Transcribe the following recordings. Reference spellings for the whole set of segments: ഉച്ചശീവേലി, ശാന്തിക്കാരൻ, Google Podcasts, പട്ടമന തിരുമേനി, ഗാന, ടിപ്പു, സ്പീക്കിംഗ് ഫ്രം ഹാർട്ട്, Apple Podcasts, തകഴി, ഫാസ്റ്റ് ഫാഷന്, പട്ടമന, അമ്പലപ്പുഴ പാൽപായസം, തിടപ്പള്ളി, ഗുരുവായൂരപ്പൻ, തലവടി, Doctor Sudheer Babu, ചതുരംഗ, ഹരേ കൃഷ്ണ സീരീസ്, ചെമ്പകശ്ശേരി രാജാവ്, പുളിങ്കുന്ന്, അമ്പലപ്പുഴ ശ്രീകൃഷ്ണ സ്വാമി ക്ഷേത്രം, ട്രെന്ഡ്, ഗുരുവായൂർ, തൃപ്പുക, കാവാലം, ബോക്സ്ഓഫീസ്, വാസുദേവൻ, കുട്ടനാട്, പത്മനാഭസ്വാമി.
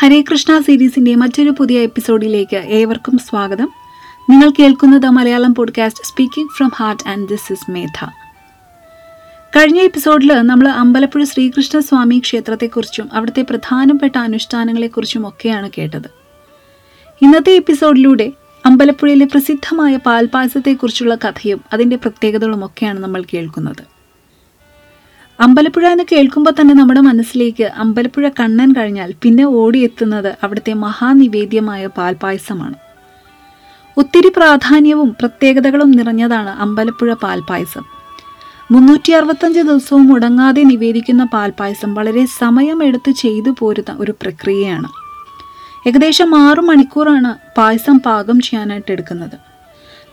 ഹരേ കൃഷ്ണ സീരീസിൻ്റെ മറ്റൊരു പുതിയ എപ്പിസോഡിലേക്ക് ഏവർക്കും സ്വാഗതം. നിങ്ങൾ കേൾക്കുന്നത് Malayalam podcast സ്പീക്കിംഗ് ഫ്രം ഹാർട്ട് and this is Medha. കഴിഞ്ഞ എപ്പിസോഡിൽ നമ്മൾ അമ്പലപ്പുഴ ശ്രീകൃഷ്ണ സ്വാമി ക്ഷേത്രത്തെക്കുറിച്ചും അവിടുത്തെ പ്രധാനപ്പെട്ട അനുഷ്ഠാനങ്ങളെക്കുറിച്ചും ഒക്കെയാണ് കേട്ടത്. ഇന്നത്തെ എപ്പിസോഡിലൂടെ അമ്പലപ്പുഴയിലെ പ്രസിദ്ധമായ പാൽപായസത്തെക്കുറിച്ചുള്ള കഥയും അതിൻ്റെ പ്രത്യേകതകളും ഒക്കെയാണ് നമ്മൾ കേൾക്കുന്നത്. അമ്പലപ്പുഴ എന്ന് കേൾക്കുമ്പോൾ തന്നെ നമ്മുടെ മനസ്സിലേക്ക് അമ്പലപ്പുഴ കണ്ണൻ കഴിഞ്ഞാൽ പിന്നെ ഓടിയെത്തുന്നത് അവിടുത്തെ മഹാനിവേദ്യമായ പാൽപായസമാണ്. ഒത്തിരി പ്രാധാന്യവും പ്രത്യേകതകളും നിറഞ്ഞതാണ് അമ്പലപ്പുഴ പാൽപായസം. 365 ദിവസവും മുടങ്ങാതെ നിവേദിക്കുന്ന പാൽപായസം വളരെ സമയമെടുത്ത് ചെയ്തു പോരുന്ന ഒരു പ്രക്രിയയാണ്. ഏകദേശം 6 മണിക്കൂറാണ് പായസം പാകം ചെയ്യാനായിട്ട് എടുക്കുന്നത്.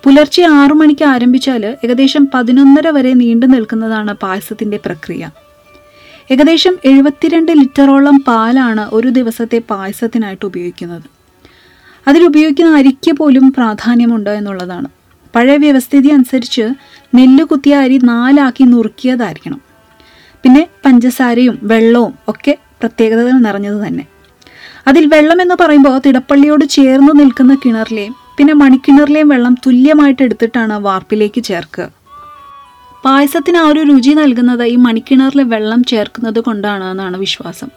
പുലർച്ചെ 6 മണിക്ക് ആരംഭിച്ചാൽ ഏകദേശം 11:30 വരെ നീണ്ടു നിൽക്കുന്നതാണ് പായസത്തിൻ്റെ പ്രക്രിയ. ഏകദേശം 72 ലിറ്ററോളം പാലാണ് ഒരു ദിവസത്തെ പായസത്തിനായിട്ട് ഉപയോഗിക്കുന്നത്. അതിലുപയോഗിക്കുന്ന അരിക്ക് പോലും പ്രാധാന്യമുണ്ട് എന്നുള്ളതാണ്. പഴയ വ്യവസ്ഥിതി അനുസരിച്ച് നെല്ല് കുത്തിയ അരി 4ആക്കി നുറുക്കിയതായിരിക്കണം. പിന്നെ പഞ്ചസാരയും വെള്ളവും ഒക്കെ പ്രത്യേകതകൾ നിറഞ്ഞത് തന്നെ. അതിൽ വെള്ളം എന്ന് പറയുമ്പോൾ തിടപ്പള്ളിയോട് ചേർന്ന് നിൽക്കുന്ന കിണറിലെയും പിന്നെ മണിക്കിണറിലെയും വെള്ളം തുല്യമായിട്ട് എടുത്തിട്ടാണ് വാർപ്പിലേക്ക് ചേർക്കുക. പായസത്തിന് ആ ഒരു രുചി നൽകുന്നത് ഈ മണിക്കിണറിലെ വെള്ളം ചേർക്കുന്നത് കൊണ്ടാണ് എന്നാണ് വിശ്വാസം.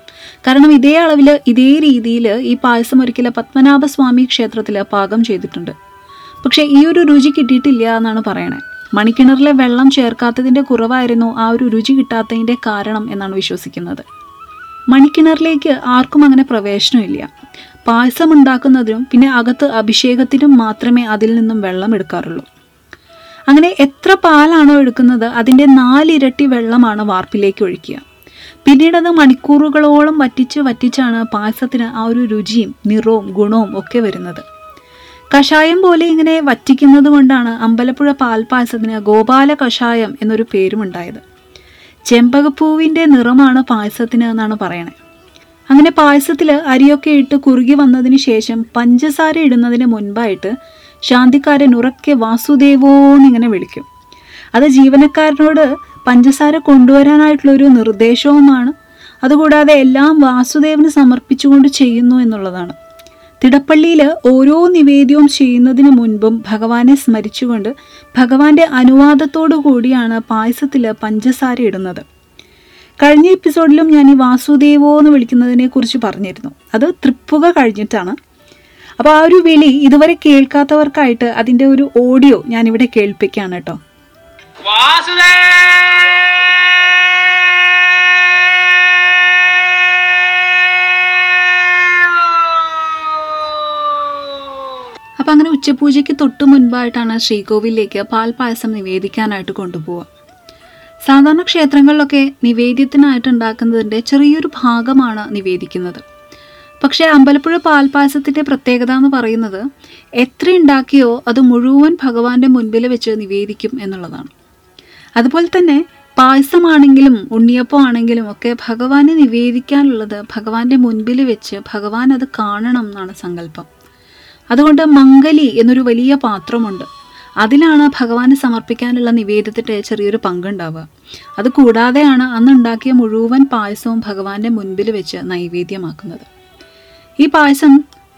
കാരണം ഇതേ അളവിൽ ഇതേ രീതിയിൽ ഈ പായസം ഒരിക്കൽ പത്മനാഭസ്വാമി ക്ഷേത്രത്തിൽ പാകം ചെയ്തിട്ടുണ്ട്. പക്ഷേ ഈ ഒരു രുചി കിട്ടിയിട്ടില്ല എന്നാണ് പറയണേ. മണിക്കിണറിലെ വെള്ളം ചേർക്കാത്തതിൻ്റെ കുറവായിരുന്നു ആ ഒരു രുചി കിട്ടാത്തതിൻ്റെ കാരണം എന്നാണ് വിശ്വസിക്കുന്നത്. മണിക്കിണറിലേക്ക് ആർക്കും അങ്ങനെ പ്രവേശനമില്ല. പായസം ഉണ്ടാക്കുന്നതിനും പിന്നെ അകത്ത് അഭിഷേകത്തിനും മാത്രമേ അതിൽ നിന്നും വെള്ളം എടുക്കാറുള്ളൂ. അങ്ങനെ എത്ര പാലാണോ എടുക്കുന്നത് അതിൻ്റെ 4 ഇരട്ടി വെള്ളമാണ് വാർപ്പിലേക്ക് ഒഴിക്കുക. പിന്നീട് അത് മണിക്കൂറുകളോളം വറ്റിച്ചാണ് പായസത്തിന് ആ ഒരു രുചിയും നിറവും ഗുണവും ഒക്കെ വരുന്നത്. കഷായം പോലെ ഇങ്ങനെ വറ്റിക്കുന്നത് കൊണ്ടാണ് അമ്പലപ്പുഴ പാൽപായസത്തിന് ഗോപാല കഷായം എന്നൊരു പേരുമുണ്ടായത്. ചെമ്പകപ്പൂവിൻ്റെ നിറമാണ് പായസത്തിന് എന്നാണ് പറയണേ. അങ്ങനെ പായസത്തിൽ അരിയൊക്കെ ഇട്ട് കുറുകി വന്നതിന് ശേഷം പഞ്ചസാര ഇടുന്നതിന് മുൻപായിട്ട് ശാന്തിക്കാരൻ ഉറക്കെ വാസുദേവോന്നിങ്ങനെ വിളിക്കും. അത് ജീവനക്കാരനോട് പഞ്ചസാര കൊണ്ടുവരാനായിട്ടുള്ളൊരു നിർദ്ദേശവുമാണ്. അതുകൂടാതെ എല്ലാം വാസുദേവന് സമർപ്പിച്ചുകൊണ്ട് ചെയ്യുന്നു എന്നുള്ളതാണ്. തിടപ്പള്ളിയിൽ ഓരോ നിവേദ്യവും ചെയ്യുന്നതിന് മുൻപും ഭഗവാനെ സ്മരിച്ചുകൊണ്ട് ഭഗവാന്റെ അനുവാദത്തോടു കൂടിയാണ് പായസത്തിൽ പഞ്ചസാര ഇടുന്നത്. കഴിഞ്ഞ എപ്പിസോഡിലും ഞാൻ ഈ വാസുദേവോ എന്ന് വിളിക്കുന്നതിനെ കുറിച്ച് പറഞ്ഞിരുന്നു. അത് തൃപ്പുക കഴിഞ്ഞിട്ടാണ്. അപ്പോൾ ആ ഒരു വിളി ഇതുവരെ കേൾക്കാത്തവർക്കായിട്ട് അതിൻ്റെ ഒരു ഓഡിയോ ഞാനിവിടെ കേൾപ്പിക്കുകയാണ് കേട്ടോ. അപ്പം അങ്ങനെ ഉച്ചപൂജയ്ക്ക് തൊട്ട് മുൻപായിട്ടാണ് ശ്രീകോവിലേക്ക് പാൽപായസം നിവേദിക്കാനായിട്ട് കൊണ്ടുപോവുക. സാധാരണ ക്ഷേത്രങ്ങളിലൊക്കെ നിവേദ്യത്തിനായിട്ടുണ്ടാക്കുന്നതിൻ്റെ ചെറിയൊരു ഭാഗമാണ് നിവേദിക്കുന്നത്. പക്ഷേ അമ്പലപ്പുഴ പാൽപായസത്തിൻ്റെ പ്രത്യേകത എന്ന് പറയുന്നത് എത്ര ഉണ്ടാക്കിയോ അത് മുഴുവൻ ഭഗവാന്റെ മുൻപിൽ വെച്ച് നിവേദിക്കും എന്നുള്ളതാണ്. അതുപോലെ തന്നെ പായസമാണെങ്കിലും ഉണ്ണിയപ്പം ആണെങ്കിലും ഒക്കെ ഭഗവാനെ നിവേദിക്കാനുള്ളത് ഭഗവാന്റെ മുൻപിൽ വെച്ച് ഭഗവാൻ അത് കാണണം എന്നാണ് സങ്കല്പം. അതുകൊണ്ട് മംഗലി എന്നൊരു വലിയ പാത്രമുണ്ട്. അതിലാണ് ഭഗവാന് സമർപ്പിക്കാനുള്ള നിവേദ്യത്തിൻ്റെ ചെറിയൊരു പങ്കുണ്ടാവുക. അതുകൂടാതെയാണ് അന്നുണ്ടാക്കിയ മുഴുവൻ പായസവും ഭഗവാന്റെ മുൻപിൽ വെച്ച് നൈവേദ്യമാക്കുന്നത്. ഈ പായസം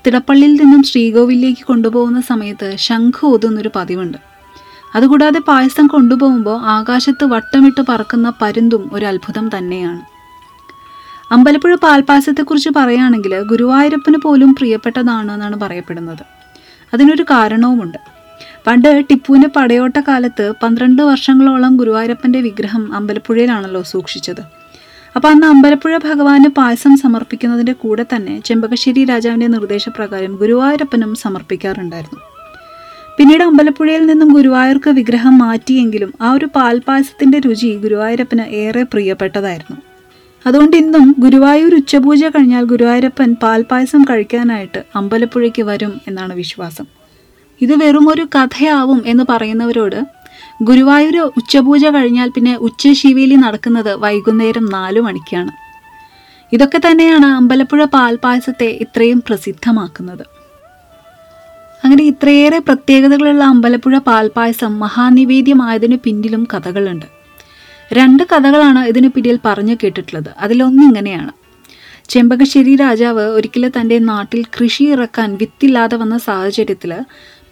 തിടപ്പള്ളിയിൽ നിന്നും ശ്രീകോവിലേക്ക് കൊണ്ടുപോകുന്ന സമയത്ത് ശംഖ് ഊതുന്നൊരു പതിവുണ്ട്. അതുകൂടാതെ പായസം കൊണ്ടുപോകുമ്പോൾ ആകാശത്ത് വട്ടമിട്ട് പറക്കുന്ന പരുന്തും ഒരു അത്ഭുതം തന്നെയാണ്. അമ്പലപ്പുഴ പാൽപായസത്തെക്കുറിച്ച് പറയുകയാണെങ്കിൽ ഗുരുവായൂരപ്പന് പോലും പ്രിയപ്പെട്ടതാണ് എന്നാണ് പറയപ്പെടുന്നത്. അതിനൊരു കാരണവുമുണ്ട്. പണ്ട് ടിപ്പുവിൻ്റെ പടയോട്ട കാലത്ത് 12 വർഷങ്ങളോളം ഗുരുവായൂരപ്പൻ്റെ വിഗ്രഹം അമ്പലപ്പുഴയിലാണല്ലോ സൂക്ഷിച്ചത്. അപ്പോൾ അന്ന് അമ്പലപ്പുഴ ഭഗവാന് പായസം സമർപ്പിക്കുന്നതിൻ്റെ കൂടെ തന്നെ ചെമ്പകശ്ശേരി രാജാവിൻ്റെ നിർദ്ദേശപ്രകാരം ഗുരുവായൂരപ്പനും സമർപ്പിക്കാറുണ്ടായിരുന്നു. പിന്നീട് അമ്പലപ്പുഴയിൽ നിന്നും ഗുരുവായൂർക്ക് വിഗ്രഹം മാറ്റിയെങ്കിലും ആ ഒരു പാൽപായസത്തിൻ്റെ രുചി ഗുരുവായൂരപ്പന് ഏറെ പ്രിയപ്പെട്ടതായിരുന്നു. അതുകൊണ്ട് ഇന്നും ഗുരുവായൂർ ഉച്ചപൂജ കഴിഞ്ഞാൽ ഗുരുവായൂരപ്പൻ പാൽപായസം കഴിക്കാനായിട്ട് അമ്പലപ്പുഴയ്ക്ക് വരും എന്നാണ് വിശ്വാസം. ഇത് വെറുമൊരു കഥയാവും എന്ന് പറയുന്നവരോട് ഗുരുവായൂർ ഉച്ചപൂജ കഴിഞ്ഞാൽ പിന്നെ ഉച്ചശീവേലി നടക്കുന്നത് വൈകുന്നേരം 4 മണിക്കാണ്. ഇതൊക്കെ തന്നെയാണ് അമ്പലപ്പുഴ പാൽപായസത്തെ ഇത്രയും പ്രസിദ്ധമാക്കുന്നത്. അങ്ങനെ ഇത്രയേറെ പ്രത്യേകതകളുള്ള അമ്പലപ്പുഴ പാൽപായസം മഹാനിവേദ്യമായതിന് പിന്നിലും കഥകളുണ്ട്. 2 കഥകളാണ് ഇതിന് പിന്നിൽ പറഞ്ഞു കേട്ടിട്ടുള്ളത്. അതിലൊന്നിങ്ങനെയാണ്. ചെമ്പകശ്ശേരി രാജാവ് ഒരിക്കൽ തൻ്റെ നാട്ടിൽ കൃഷി ഇറക്കാൻ വിത്തില്ലാതെ വന്ന സാഹചര്യത്തിൽ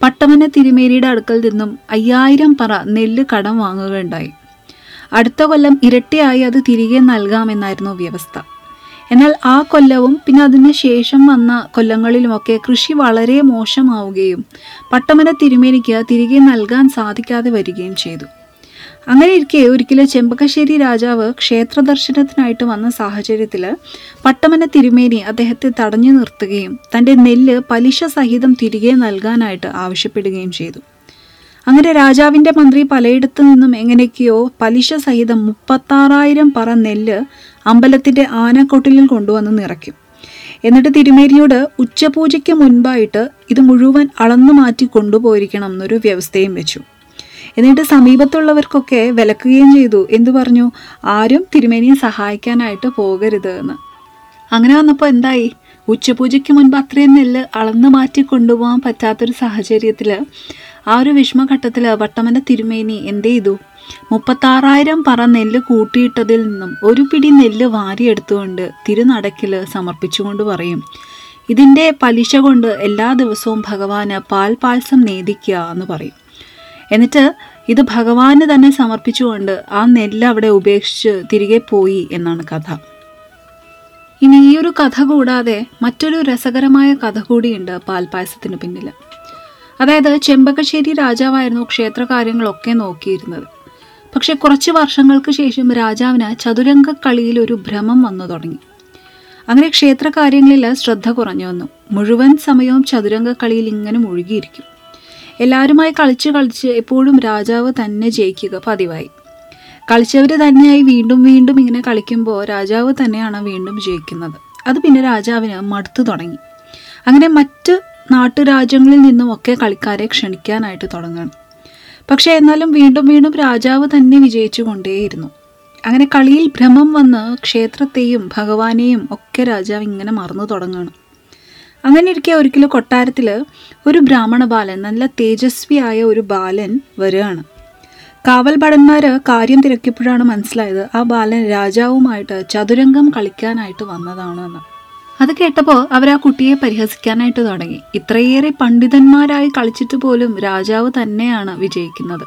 പട്ടമന തിരുമേരിയുടെ അടുക്കൽ നിന്നും 5000 പറ നെല്ല് കടം വാങ്ങുകയുണ്ടായി. അടുത്ത കൊല്ലം ഇരട്ടിയായി അത് തിരികെ നൽകാമെന്നായിരുന്നു വ്യവസ്ഥ. എന്നാൽ ആ കൊല്ലവും പിന്നെ അതിന് ശേഷം വന്ന കൊല്ലങ്ങളിലുമൊക്കെ കൃഷി വളരെ മോശമാവുകയും പട്ടമന തിരുമേനിക്ക് തിരികെ നൽകാൻ സാധിക്കാതെ വരികയും ചെയ്തു. അങ്ങനെ ഇരിക്കെ ഒരിക്കൽ ചെമ്പകശ്ശേരി രാജാവ് ക്ഷേത്ര ദർശനത്തിനായിട്ട് വന്ന സാഹചര്യത്തിൽ പട്ടമന തിരുമേനി അദ്ദേഹത്തെ തടഞ്ഞു നിർത്തുകയും തൻ്റെ നെല്ല് പലിശ സഹിതം തിരികെ നൽകാനായിട്ട് ആവശ്യപ്പെടുകയും ചെയ്തു. അങ്ങനെ രാജാവിൻ്റെ മന്ത്രി പലയിടത്തു നിന്നും എങ്ങനെയൊക്കെയോ പലിശ സഹിതം 36,000 പറ നെല്ല് അമ്പലത്തിൻ്റെ ആനക്കൊട്ടിലിൽ കൊണ്ടുവന്ന് നിറയ്ക്കും. എന്നിട്ട് തിരുമേനിയോട് ഉച്ചപൂജയ്ക്ക് മുൻപായിട്ട് ഇത് മുഴുവൻ അളന്നു മാറ്റി കൊണ്ടുപോയിരിക്കണം എന്നൊരു വ്യവസ്ഥയും വെച്ചു. എന്നിട്ട് സമീപത്തുള്ളവർക്കൊക്കെ വിലക്കുകയും ചെയ്തു. എന്തു പറഞ്ഞു? ആരും തിരുമേനിയെ സഹായിക്കാനായിട്ട് പോകരുത് എന്ന്. അങ്ങനെ വന്നപ്പോൾ എന്തായി? ഉച്ചപൂജയ്ക്ക് മുൻപ് അത്രയും നെല്ല് അളന്നു മാറ്റി കൊണ്ടുപോകാൻ പറ്റാത്തൊരു സാഹചര്യത്തിൽ ആ ഒരു വിഷമഘട്ടത്തിൽ പട്ടമന തിരുമേനി എന്ത് ചെയ്തു? 36,000 പറ നെല്ല് കൂട്ടിയിട്ടതിൽ നിന്നും ഒരു പിടി നെല്ല് വാരിയെടുത്തുകൊണ്ട് തിരുനടക്കിൽ സമർപ്പിച്ചുകൊണ്ട് പറയും, ഇതിൻ്റെ പലിശ കൊണ്ട് എല്ലാ ദിവസവും ഭഗവാന് പാൽപായസം നേദിക്കുക എന്ന് പറയും. എന്നിട്ട് ഇത് ഭഗവാന് തന്നെ സമർപ്പിച്ചുകൊണ്ട് ആ നെല്ല് അവിടെ ഉപേക്ഷിച്ച് തിരികെ പോയി എന്നാണ് കഥ. ഇനി ഈ ഒരു കഥ കൂടാതെ മറ്റൊരു രസകരമായ കഥ കൂടിയുണ്ട് പാൽപായസത്തിന് പിന്നിൽ. അതായത് ചെമ്പകശ്ശേരി രാജാവായിരുന്നു ക്ഷേത്രകാര്യങ്ങളൊക്കെ നോക്കിയിരുന്നത്. പക്ഷെ കുറച്ച് വർഷങ്ങൾക്ക് ശേഷം രാജാവിന് ചതുരംഗ കളിയിൽ ഒരു ഭ്രമം വന്നു തുടങ്ങി. അങ്ങനെ ക്ഷേത്രകാര്യങ്ങളിൽ ശ്രദ്ധ കുറഞ്ഞു വന്നു. മുഴുവൻ സമയവും ചതുരംഗ കളിയിൽ ഇങ്ങനെ മുഴുകിയിരിക്കും. എല്ലാവരുമായി കളിച്ച് കളിച്ച് എപ്പോഴും രാജാവ് തന്നെ ജയിക്കുക പതിവായി. കളിച്ചവർ തന്നെയായി വീണ്ടും വീണ്ടും ഇങ്ങനെ കളിക്കുമ്പോൾ രാജാവ് തന്നെയാണ് വീണ്ടും ജയിക്കുന്നത്. അത് പിന്നെ രാജാവിന് മടുത്തു തുടങ്ങി. അങ്ങനെ മറ്റ് നാട്ടുരാജ്യങ്ങളിൽ നിന്നുമൊക്കെ കളിക്കാരെ ക്ഷണിക്കാനായിട്ട് തുടങ്ങണം. പക്ഷേ എന്നാലും വീണ്ടും വീണ്ടും രാജാവ് തന്നെ വിജയിച്ചു കൊണ്ടേയിരുന്നു. അങ്ങനെ കളിയിൽ ഭ്രമം വന്ന് ക്ഷേത്രത്തെയും ഭഗവാനെയും ഒക്കെ രാജാവ് ഇങ്ങനെ മറന്നു തുടങ്ങണം. അങ്ങനെ ഇരിക്കെ ഒരിക്കൽ കൊട്ടാരത്തിൽ ഒരു ബ്രാഹ്മണ ബാലൻ, നല്ല തേജസ്വിയായ ഒരു ബാലൻ വരികയാണ്. കാവൽ ഭടന്മാർ കാര്യം തിരക്കിയപ്പോഴാണ് മനസ്സിലായത് ആ ബാലൻ രാജാവുമായിട്ട് ചതുരംഗം കളിക്കാനായിട്ട് വന്നതാണെന്ന്. അത് കേട്ടപ്പോൾ അവർ ആ കുട്ടിയെ പരിഹസിക്കാനായിട്ട് തുടങ്ങി. ഇത്രയേറെ പണ്ഡിതന്മാരായി കളിച്ചിട്ട് പോലും രാജാവ് തന്നെയാണ് വിജയിക്കുന്നത്,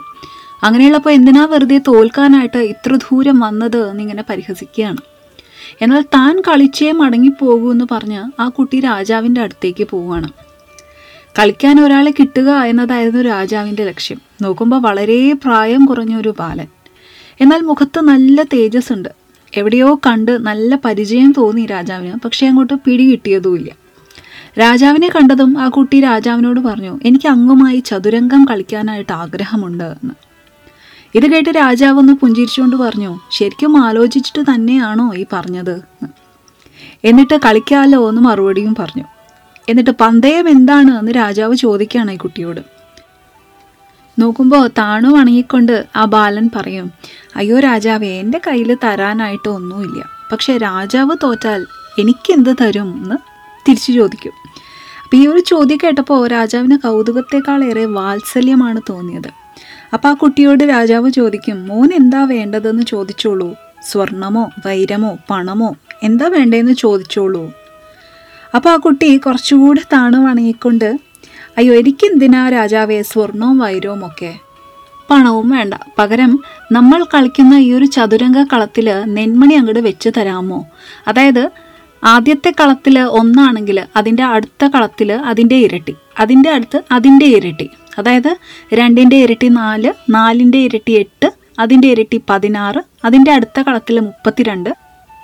അങ്ങനെയുള്ളപ്പോൾ എന്തിനാ വെറുതെ തോൽക്കാനായിട്ട് ഇത്ര ദൂരം വന്നത് എന്നിങ്ങനെ പരിഹസിക്കുകയാണ്. എന്നാൽ താൻ കളിച്ചേ മടങ്ങിപ്പോകൂ എന്ന് പറഞ്ഞ് ആ കുട്ടി രാജാവിൻ്റെ അടുത്തേക്ക് പോവുകയാണ്. കളിക്കാൻ ഒരാളെ കിട്ടുക എന്നതായിരുന്നു രാജാവിൻ്റെ ലക്ഷ്യം. നോക്കുമ്പോൾ വളരെ പ്രായം കുറഞ്ഞൊരു ബാലൻ, എന്നാൽ മുഖത്ത് നല്ല തേജസ്സുണ്ട്. എവിടെയോ കണ്ട് നല്ല പരിചയം തോന്നി രാജാവിന്, പക്ഷേ അങ്ങോട്ട് പിടികിട്ടിയതുമില്ല. രാജാവിനെ കണ്ടതും ആ കുട്ടി രാജാവിനോട് പറഞ്ഞു, എനിക്ക് അങ്ങുമായി ചതുരംഗം കളിക്കാനായിട്ട് ആഗ്രഹമുണ്ട് എന്ന്. ഇത് കേട്ട് രാജാവ് ഒന്ന് പുഞ്ചിരിച്ചുകൊണ്ട് പറഞ്ഞു, ശരിക്കും ആലോചിച്ചിട്ട് തന്നെയാണോ ഈ പറഞ്ഞത്? എന്നിട്ട് കളിക്കാലോ എന്ന് മറുപടിയും പറഞ്ഞു. എന്നിട്ട് പന്തയം എന്താണ് എന്ന് രാജാവ് ചോദിക്കുകയാണ് ഈ കുട്ടിയോട്. നോക്കുമ്പോൾ താണു വണങ്ങിക്കൊണ്ട് ആ ബാലൻ പറയും, അയ്യോ രാജാവേ, എൻ്റെ കയ്യിൽ തരാനായിട്ട് ഒന്നുമില്ല, പക്ഷെ രാജാവ് തോറ്റാൽ എനിക്കെന്ത് തരും എന്ന് തിരിച്ചു ചോദിക്കും. അപ്പം ഈ ഒരു ചോദ്യം കേട്ടപ്പോൾ രാജാവിന് കൗതുകത്തെക്കാളേറെ വാത്സല്യമാണ് തോന്നിയത്. അപ്പം ആ കുട്ടിയോട് രാജാവ് ചോദിക്കും, മോൻ എന്താ വേണ്ടതെന്ന് ചോദിച്ചോളൂ, സ്വർണമോ വൈരമോ പണമോ എന്താ വേണ്ടതെന്ന് ചോദിച്ചോളൂ. അപ്പോൾ ആ കുട്ടി കുറച്ചുകൂടെ താണു വണങ്ങിക്കൊണ്ട്, അയ്യോ എനിക്കെന്തിനാ രാജാവേ സ്വർണവും വൈരവും ഒക്കെ, പണവും വേണ്ട, പകരം നമ്മൾ കളിക്കുന്ന ഈ ഒരു ചതുരംഗ കളത്തിൽ നെന്മണി അങ്ങോട്ട് വെച്ച് തരാമോ? അതായത് ആദ്യത്തെ കളത്തിൽ ഒന്നാണെങ്കിൽ അതിൻ്റെ അടുത്ത കളത്തിൽ അതിൻ്റെ ഇരട്ടി, അതിൻ്റെ അടുത്ത് അതിൻ്റെ ഇരട്ടി, അതായത് 2 × 4, 4 × 8, അതിൻ്റെ ഇരട്ടി 16, അതിൻ്റെ അടുത്ത കളത്തിൽ 32,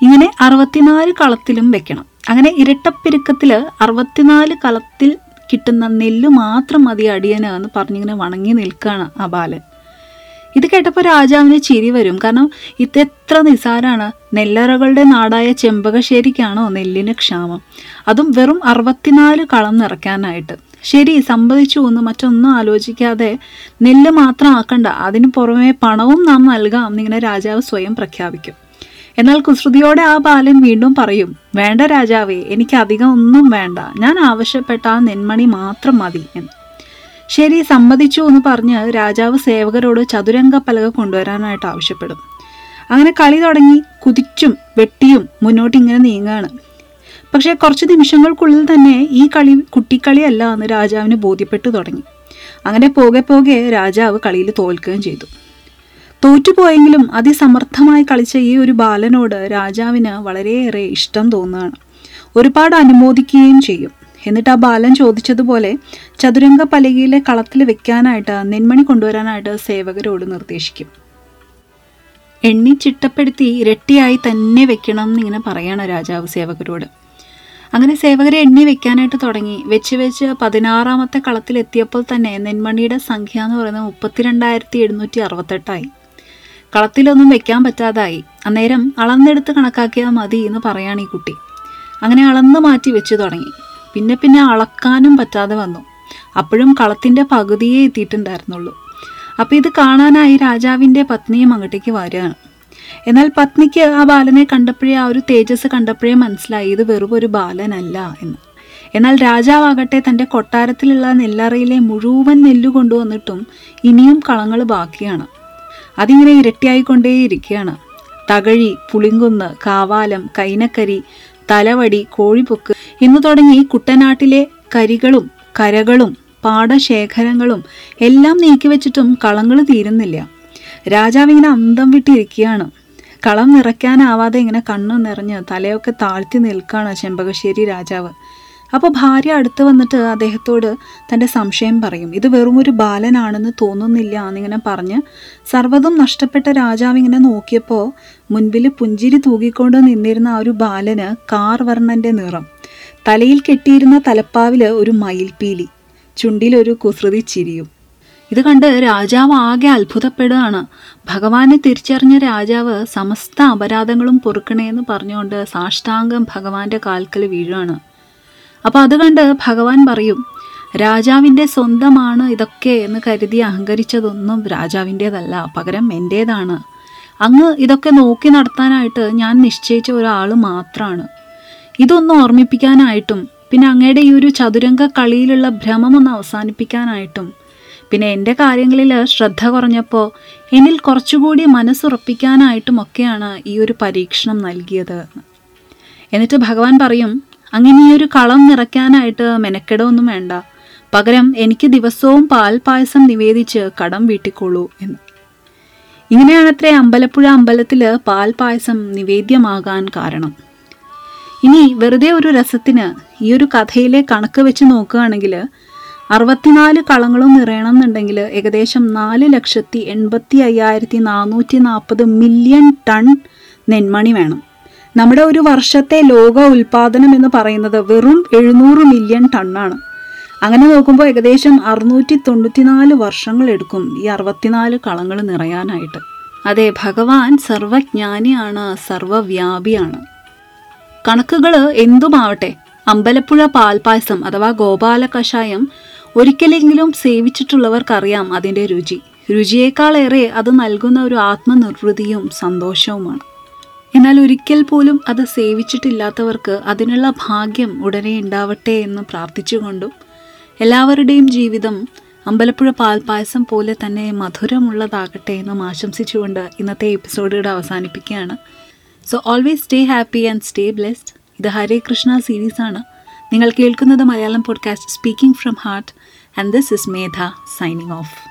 ഇങ്ങനെ 64 കളത്തിലും വെക്കണം. അങ്ങനെ ഇരട്ടപ്പെരുക്കത്തിൽ 64 കളത്തിൽ കിട്ടുന്ന നെല്ല് മാത്രം മതി അടിയന് എന്ന് പറഞ്ഞിങ്ങനെ വണങ്ങി നിൽക്കുകയാണ് ആ ബാലൻ. ഇത് കേട്ടപ്പോൾ രാജാവിന് ചിരി വരും. കാരണം ഇതെത്ര നിസാരമാണ്, നെല്ലറകളുടെ നാടായ ചെമ്പകശ്ശേരിക്കാണോ നെല്ലിന് ക്ഷാമം, അതും വെറും 64 കളം നിറയ്ക്കാനായിട്ട്. ശരി, സമ്മതിച്ചു എന്ന് മറ്റൊന്നും ആലോചിക്കാതെ നെല്ല് മാത്രം ആക്കണ്ട, അതിന് പുറമെ പണവും നാം നൽകാം എന്നിങ്ങനെ രാജാവ് സ്വയം പ്രഖ്യാപിക്കും. എന്നാൽ കുസൃതിയോടെ ആ ബാലൻ വീണ്ടും പറയും, വേണ്ട രാജാവേ, എനിക്ക് അധികം ഒന്നും വേണ്ട, ഞാൻ ആവശ്യപ്പെട്ട ആ നെന്മണി മാത്രം മതി എന്ന്. ശരി, സമ്മതിച്ചു എന്ന് പറഞ്ഞ് രാജാവ് സേവകരോട് ചതുരംഗ പലക കൊണ്ടുവരാനായിട്ട് ആവശ്യപ്പെടും. അങ്ങനെ കളി തുടങ്ങി കുതിച്ചും വെട്ടിയും മുന്നോട്ടിങ്ങനെ നീങ്ങുകയാണ്. പക്ഷേ കുറച്ച് നിമിഷങ്ങൾക്കുള്ളിൽ തന്നെ ഈ കളി കുട്ടിക്കളിയല്ല എന്ന് രാജാവിന് ബോധ്യപ്പെട്ടു തുടങ്ങി. അങ്ങനെ പോകെ പോകെ രാജാവ് കളിയിൽ തോൽക്കുകയും ചെയ്തു. തോറ്റുപോയെങ്കിലും അതിസമർത്ഥമായി കളിച്ച ഈ ഒരു ബാലനോട് രാജാവിന് വളരെയേറെ ഇഷ്ടം തോന്നുകയാണ്. ഒരുപാട് അനുമോദിക്കുകയും ചെയ്യും. എന്നിട്ട് ആ ബാലൻ ചോദിച്ചതുപോലെ ചതുരംഗ പലകയിലെ കളത്തിൽ വെക്കാനായിട്ട് നെന്മണി കൊണ്ടുവരാനായിട്ട് സേവകരോട് നിർദ്ദേശിക്കും. എണ്ണി ചിട്ടപ്പെടുത്തി ഇരട്ടിയായി തന്നെ വെക്കണം എന്നിങ്ങനെ പറയണം രാജാവ് സേവകരോട്. അങ്ങനെ സേവകരെ എണ്ണി വെക്കാനായിട്ട് തുടങ്ങി. വെച്ച് വെച്ച് 16ാമത്തെ കളത്തിലെത്തിയപ്പോൾ തന്നെ നെന്മണിയുടെ സംഖ്യ എന്ന് പറയുന്നത് 32,768ആയി. കളത്തിലൊന്നും വെക്കാൻ പറ്റാതായി. അന്നേരം അളന്നെടുത്ത് കണക്കാക്കിയാൽ മതി എന്ന് പറയാണ് ഈ കുട്ടി. അങ്ങനെ അളന്ന് മാറ്റി വെച്ച് തുടങ്ങി. പിന്നെ പിന്നെ അളക്കാനും പറ്റാതെ വന്നു. അപ്പോഴും കളത്തിൻ്റെ പകുതിയേ എത്തിയിട്ടുണ്ടായിരുന്നുള്ളൂ. അപ്പോൾ ഇത് കാണാനായി രാജാവിൻ്റെ പത്നിയും അങ്ങോട്ടേക്ക് വരികയാണ്. എന്നാൽ പത്നിക്ക് ആ ബാലനെ കണ്ടപ്പോഴേ, ആ ഒരു തേജസ് കണ്ടപ്പോഴേ മനസ്സിലായി ഇത് വെറും ഒരു ബാലനല്ല എന്ന്. എന്നാൽ രാജാവാകട്ടെ തൻ്റെ കൊട്ടാരത്തിലുള്ള നെല്ലറയിലെ മുഴുവൻ നെല്ല് കൊണ്ടുവന്നിട്ടും ഇനിയും കളങ്ങൾ ബാക്കിയാണ്. അതിങ്ങനെ ഇരട്ടിയായിക്കൊണ്ടേയിരിക്കുകയാണ്. തകഴി, പുളിങ്കുന്ന്, കാവാലം, കൈനക്കരി, തലവടി, കോഴിപൊക്ക് ഇന്ന് തുടങ്ങി കുട്ടനാട്ടിലെ കരികളും കരകളും പാടശേഖരങ്ങളും എല്ലാം നീക്കിവെച്ചിട്ടും കളങ്ങൾ തീരുന്നില്ല. രാജാവിങ്ങനെ അന്തം വിട്ടിരിക്കുകയാണ്. കളം നിറയ്ക്കാനാവാതെ ഇങ്ങനെ കണ്ണു നിറഞ്ഞ് തലയൊക്കെ താഴ്ത്തി നിൽക്കുകയാണ് ചെമ്പകശ്ശേരി രാജാവ്. അപ്പോൾ ഭാര്യ അടുത്ത് വന്നിട്ട് അദ്ദേഹത്തോട് തൻ്റെ സംശയം പറയും. ഇത് വെറുമൊരു ബാലനാണെന്ന് തോന്നുന്നില്ല എന്നിങ്ങനെ പറഞ്ഞ് സർവ്വതും നഷ്ടപ്പെട്ട രാജാവിങ്ങനെ നോക്കിയപ്പോൾ മുൻപിൽ പുഞ്ചിരി തൂക്കിക്കൊണ്ട് നിന്നിരുന്ന ആ ഒരു ബാലന് കാർ വർണ്ണൻ്റെ നിറം, തലയിൽ കെട്ടിയിരുന്ന തലപ്പാവിൽ ഒരു മയിൽപ്പീലി, ചുണ്ടിലൊരു കുസൃതി ചിരിയും. ഇത് കണ്ട് രാജാവ് ആകെ അത്ഭുതപ്പെടുകയാണ്. ഭഗവാനെ തിരിച്ചറിഞ്ഞ രാജാവ് സമസ്ത അപരാധങ്ങളും പൊറുക്കണേന്ന് പറഞ്ഞുകൊണ്ട് സാഷ്ടാംഗം ഭഗവാന്റെ കാൽക്കൽ വീഴുകയാണ്. അപ്പോൾ അത് കണ്ട് ഭഗവാൻ പറയും, രാജാവിൻ്റെ സ്വന്തമാണ് ഇതൊക്കെ എന്ന് കരുതി അഹങ്കരിച്ചതൊന്നും രാജാവിൻ്റേതല്ല, പകരം എൻ്റേതാണ്. അങ്ങ് ഇതൊക്കെ നോക്കി നടത്താനായിട്ട് ഞാൻ നിശ്ചയിച്ച ഒരാൾ മാത്രമാണ്. ഇതൊന്ന് ഓർമ്മിപ്പിക്കാനായിട്ടും പിന്നെ അങ്ങയുടെ ഈ ഒരു ചതുരംഗ കളിയിലുള്ള ഭ്രമമൊന്ന് അവസാനിപ്പിക്കാനായിട്ടും പിന്നെ എൻ്റെ കാര്യങ്ങളിൽ ശ്രദ്ധ കുറഞ്ഞപ്പോൾ എന്നിൽ കുറച്ചുകൂടി മനസ്സുറപ്പിക്കാനായിട്ടുമൊക്കെയാണ് ഈ ഒരു പരീക്ഷണം നൽകിയത്. എന്നിട്ട് ഭഗവാൻ പറയും, അങ്ങനെ ഈ ഒരു കളം നിറയ്ക്കാനായിട്ട് മെനക്കെടൊന്നും വേണ്ട, പകരം എനിക്ക് ദിവസവും പാൽപായസം നിവേദിച്ച് കടം വീട്ടിക്കൊള്ളൂ എന്ന്. ഇങ്ങനെയാണത്രേ അമ്പലപ്പുഴ അമ്പലത്തിൽ പാൽപായസം നിവേദ്യമാകാൻ കാരണം. ഇനി വെറുതെ ഒരു രസത്തിന് ഈ ഒരു കഥയിലെ കണക്ക് വെച്ച് നോക്കുകയാണെങ്കിൽ 64 കളങ്ങളും നിറയണം എന്നുണ്ടെങ്കിൽ ഏകദേശം 4,85,440 മില്യൺ ടൺ നെന്മണി വേണം. നമ്മുടെ ഒരു വർഷത്തെ ലോക ഉൽപാദനം എന്ന് പറയുന്നത് വെറും 700 മില്യൺ ടണ്ണാണ്. അങ്ങനെ നോക്കുമ്പോൾ ഏകദേശം 694 വർഷങ്ങൾ എടുക്കും ഈ 64 കളങ്ങൾ നിറയാനായിട്ട്. അതെ, ഭഗവാൻ സർവജ്ഞാനിയാണ്, സർവവ്യാപിയാണ്. കണക്കുകൾ എന്തുമാവട്ടെ, അമ്പലപ്പുഴ പാൽപായസം അഥവാ ഗോപാല കഷായം ഒരിക്കലെങ്കിലും സേവിച്ചിട്ടുള്ളവർക്കറിയാം അതിൻ്റെ രുചി. രുചിയേക്കാളേറെ അത് നൽകുന്ന ഒരു ആത്മനിർവൃതിയും സന്തോഷവുമാണ്. എന്നാൽ ഒരിക്കൽ പോലും അത് സേവിച്ചിട്ടില്ലാത്തവർക്ക് അതിനുള്ള ഭാഗ്യം ഉടനെ ഉണ്ടാവട്ടെ എന്ന് പ്രാർത്ഥിച്ചുകൊണ്ടും എല്ലാവരുടെയും ജീവിതം അമ്പലപ്പുഴ പാൽപായസം പോലെ തന്നെ മധുരമുള്ളതാകട്ടെ എന്നും ആശംസിച്ചുകൊണ്ട് ഇന്നത്തെ എപ്പിസോഡുകൾ അവസാനിപ്പിക്കുകയാണ്. So always stay happy and stay blessed. ഇത് ഹരേ കൃഷ്ണ സീരീസാണ്. നിങ്ങൾ കേൾക്കുന്നത് Malayalam podcast സ്പീക്കിംഗ് ഫ്രം ഹാർട്ട് and this is Medha signing of.